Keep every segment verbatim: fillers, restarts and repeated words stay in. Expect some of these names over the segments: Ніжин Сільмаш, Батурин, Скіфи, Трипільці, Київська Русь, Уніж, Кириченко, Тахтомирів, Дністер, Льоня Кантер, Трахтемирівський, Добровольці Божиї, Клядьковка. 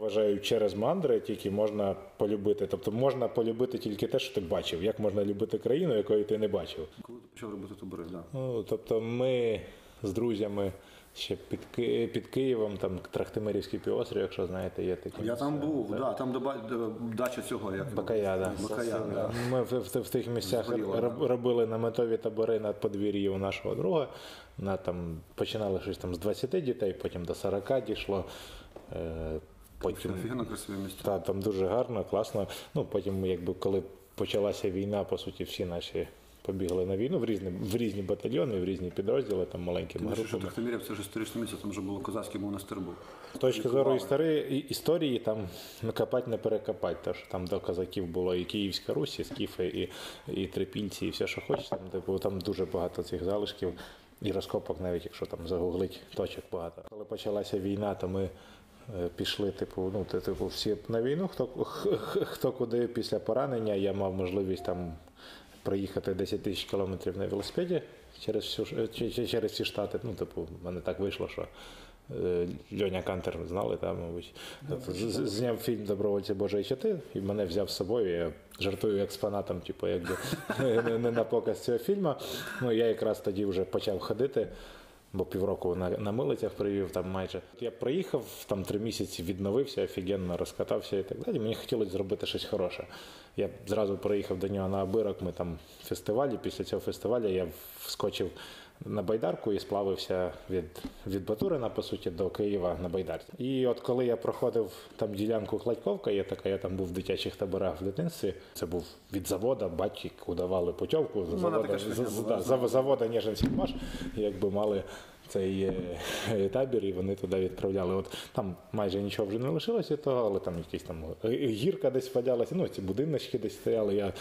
Вважаю, через мандри тільки можна полюбити. Тобто можна полюбити тільки те, що ти бачив. Як можна любити країну, якої ти не бачив? Коли ти почав робити табори, да. Ну, тобто ми з друзями ще під, Ки... під Києвом, там Трахтемирівський півострів, якщо знаєте, є такі. Я місця. Там був, да. Да, там доба... дача цього. Як... Бакая, да. Бакая, да. Ми в, в, в тих місцях Зборіло, робили наметові табори на подвір'ї у нашого друга. На, там, починали щось там з двадцяти дітей, потім до сорока дійшло. Потім, офігенно красиві місця. Та, там дуже гарно, класно. Ну, потім, якби, коли почалася війна, по суті, всі наші побігли на війну в різні, в різні батальйони, в різні підрозділи, там маленькі групи. Тому що Тахтомирів – це ж історичне місце, там вже було козацький монастир був. З точки зору історії, історії, там не копать, не перекопать. Тож там до козаків було і Київська Русь, і Скіфи, і, і Трипільці, і все, що хочеш. Там, типу, там дуже багато цих залишків і розкопок, навіть якщо там загуглить, точок багато. Коли почалася війна, то ми пішли, типу, ну, типу, всі на війну, хто, хто куди після поранення. Я мав можливість там проїхати десять тисяч кілометрів на велосипеді через всю, через всі Штати. Ну, типу, мене так вийшло, що Льоня Кантер, знали, та, мабуть, тобто, зняв фільм «Добровольці Божиї» чити, і мене взяв з собою, я жартую експонатом, типу, якби не на показ цього фільму. Ну, я якраз тоді вже почав ходити, бо півроку на, на милицях провів там майже. Я приїхав, там три місяці відновився, офігенно розкатався і так далі. Мені хотілося зробити щось хороше. Я зразу приїхав до нього на Абирок, ми там в фестивалі. Після цього фестивалю я вскочив на байдарку і сплавився від, від Батурина, по суті, до Києва на байдарці. І от коли я проходив там ділянку Клядьковка, я така, я там був в дитячих таборах в дитинстві. Це був від завода, батьку давали путьовку, з завода, з, з, завода Ніжин Сільмаш, якби мали цей табір, і вони туди відправляли. От там майже нічого вже не лишилося того, але там якісь там гірка десь валялася, ну ці будиночки десь стояли. Я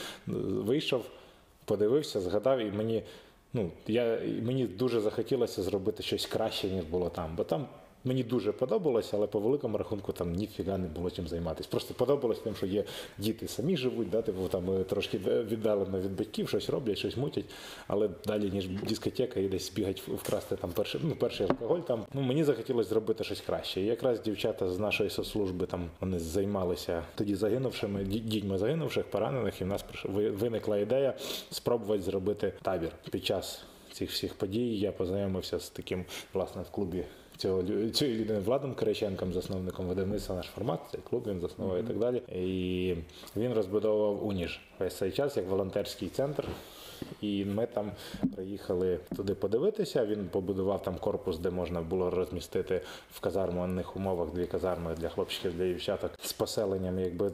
вийшов, подивився, згадав, і мені Ну, я, мені дуже захотілося зробити щось краще, ніж було там. Бо там мені дуже подобалося, але по великому рахунку там ніфіга не було чим займатися. Просто подобалось тим, що є діти самі живуть, да, типу, там трошки віддалено від батьків, щось роблять, щось мутять. Але далі, ніж дискотека і десь бігать вкрасти там перший, ну, перший алкоголь. Там. Ну, мені захотілося зробити щось краще. І якраз дівчата з нашої соцслужби, там, вони займалися тоді загинувшими, дітьми загинувших, поранених. І в нас виникла ідея спробувати зробити табір. Під час цих всіх подій я познайомився з таким, власне, в клубі Цього, цієї людини Владом Кириченком, засновником видавництва «Наш формат», цей клуб він заснував, mm-hmm. і так далі. І він розбудовував «Уніж» весь цей час як волонтерський центр. І ми там приїхали туди подивитися. Він побудував там корпус, де можна було розмістити в казармованих умовах дві казарми для хлопчиків, для дівчаток з поселенням, якби,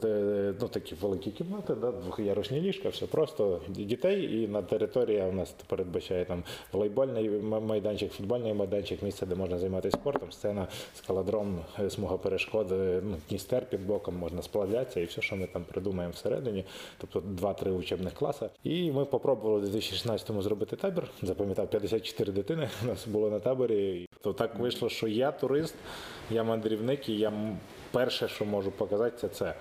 ну, такі великі кімнати, да, двохярусні ліжка, все просто дітей. І на території у нас передбачає там волейбольний майданчик, футбольний майданчик, місце, де можна займатися спортом, сцена, скалодром, смуга перешкод, ну, Дністер під боком, можна сплавлятися і все, що ми там придумаємо всередині, тобто два-три учебних класи. І ми попробували у дві тисячі шістнадцятому зробити табір, запам'ятав, п'ятдесят чотири дитини у нас було на таборі. То так вийшло, що я турист, я мандрівник, і я перше, що можу показати, це це.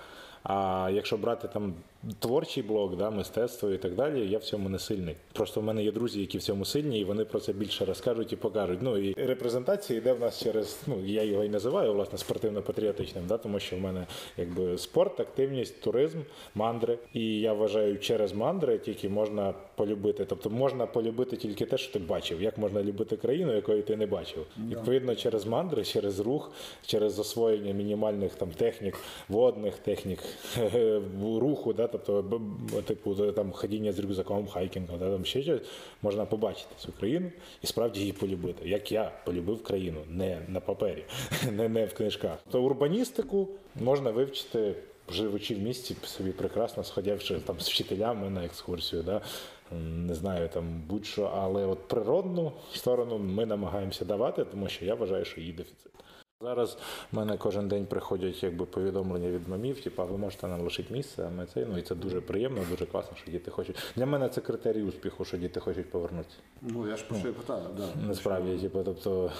А якщо брати там творчий блок, да, мистецтво і так далі, я в цьому не сильний. Просто в мене є друзі, які в цьому сильні, і вони про це більше розкажуть і покажуть. Ну і репрезентація йде в нас через, ну я його і називаю, власне, спортивно-патріотичним, да, тому що в мене якби спорт, активність, туризм, мандри. І я вважаю, через мандри тільки можна полюбити. Тобто можна полюбити тільки те, що ти бачив. Як можна любити країну, якої ти не бачив. Yeah. Відповідно, через мандри, через рух, через освоєння мінімальних там технік, водних технік, руху, да, тобто, типу, там, ходіння з рюкзаком, хайкінгом, да, там ще щось, можна побачити цю країну і справді її полюбити. Як я полюбив країну, не на папері, не, не в книжках. То урбаністику можна вивчити, живучи в місті, собі прекрасно, сходявши там з вчителями на екскурсію, да, не знаю там будь-що, але от природну сторону ми намагаємося давати, тому що я вважаю, що її дефіцит. Зараз в мене кожен день приходять якби повідомлення від мамів, типу, а ви можете нам лишити місце, а ми це, ну і це дуже приємно, дуже класно, що діти хочуть. Для мене це критерій успіху, що діти хочуть повернутися. Ну, я ж про що і питаю, так. Да. Насправді, типу, тобто,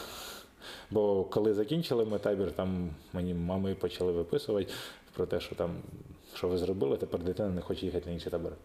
бо коли закінчили ми табір, там мені мами почали виписувати про те, що там, що ви зробили, тепер дитина не хоче їхати на інші табори.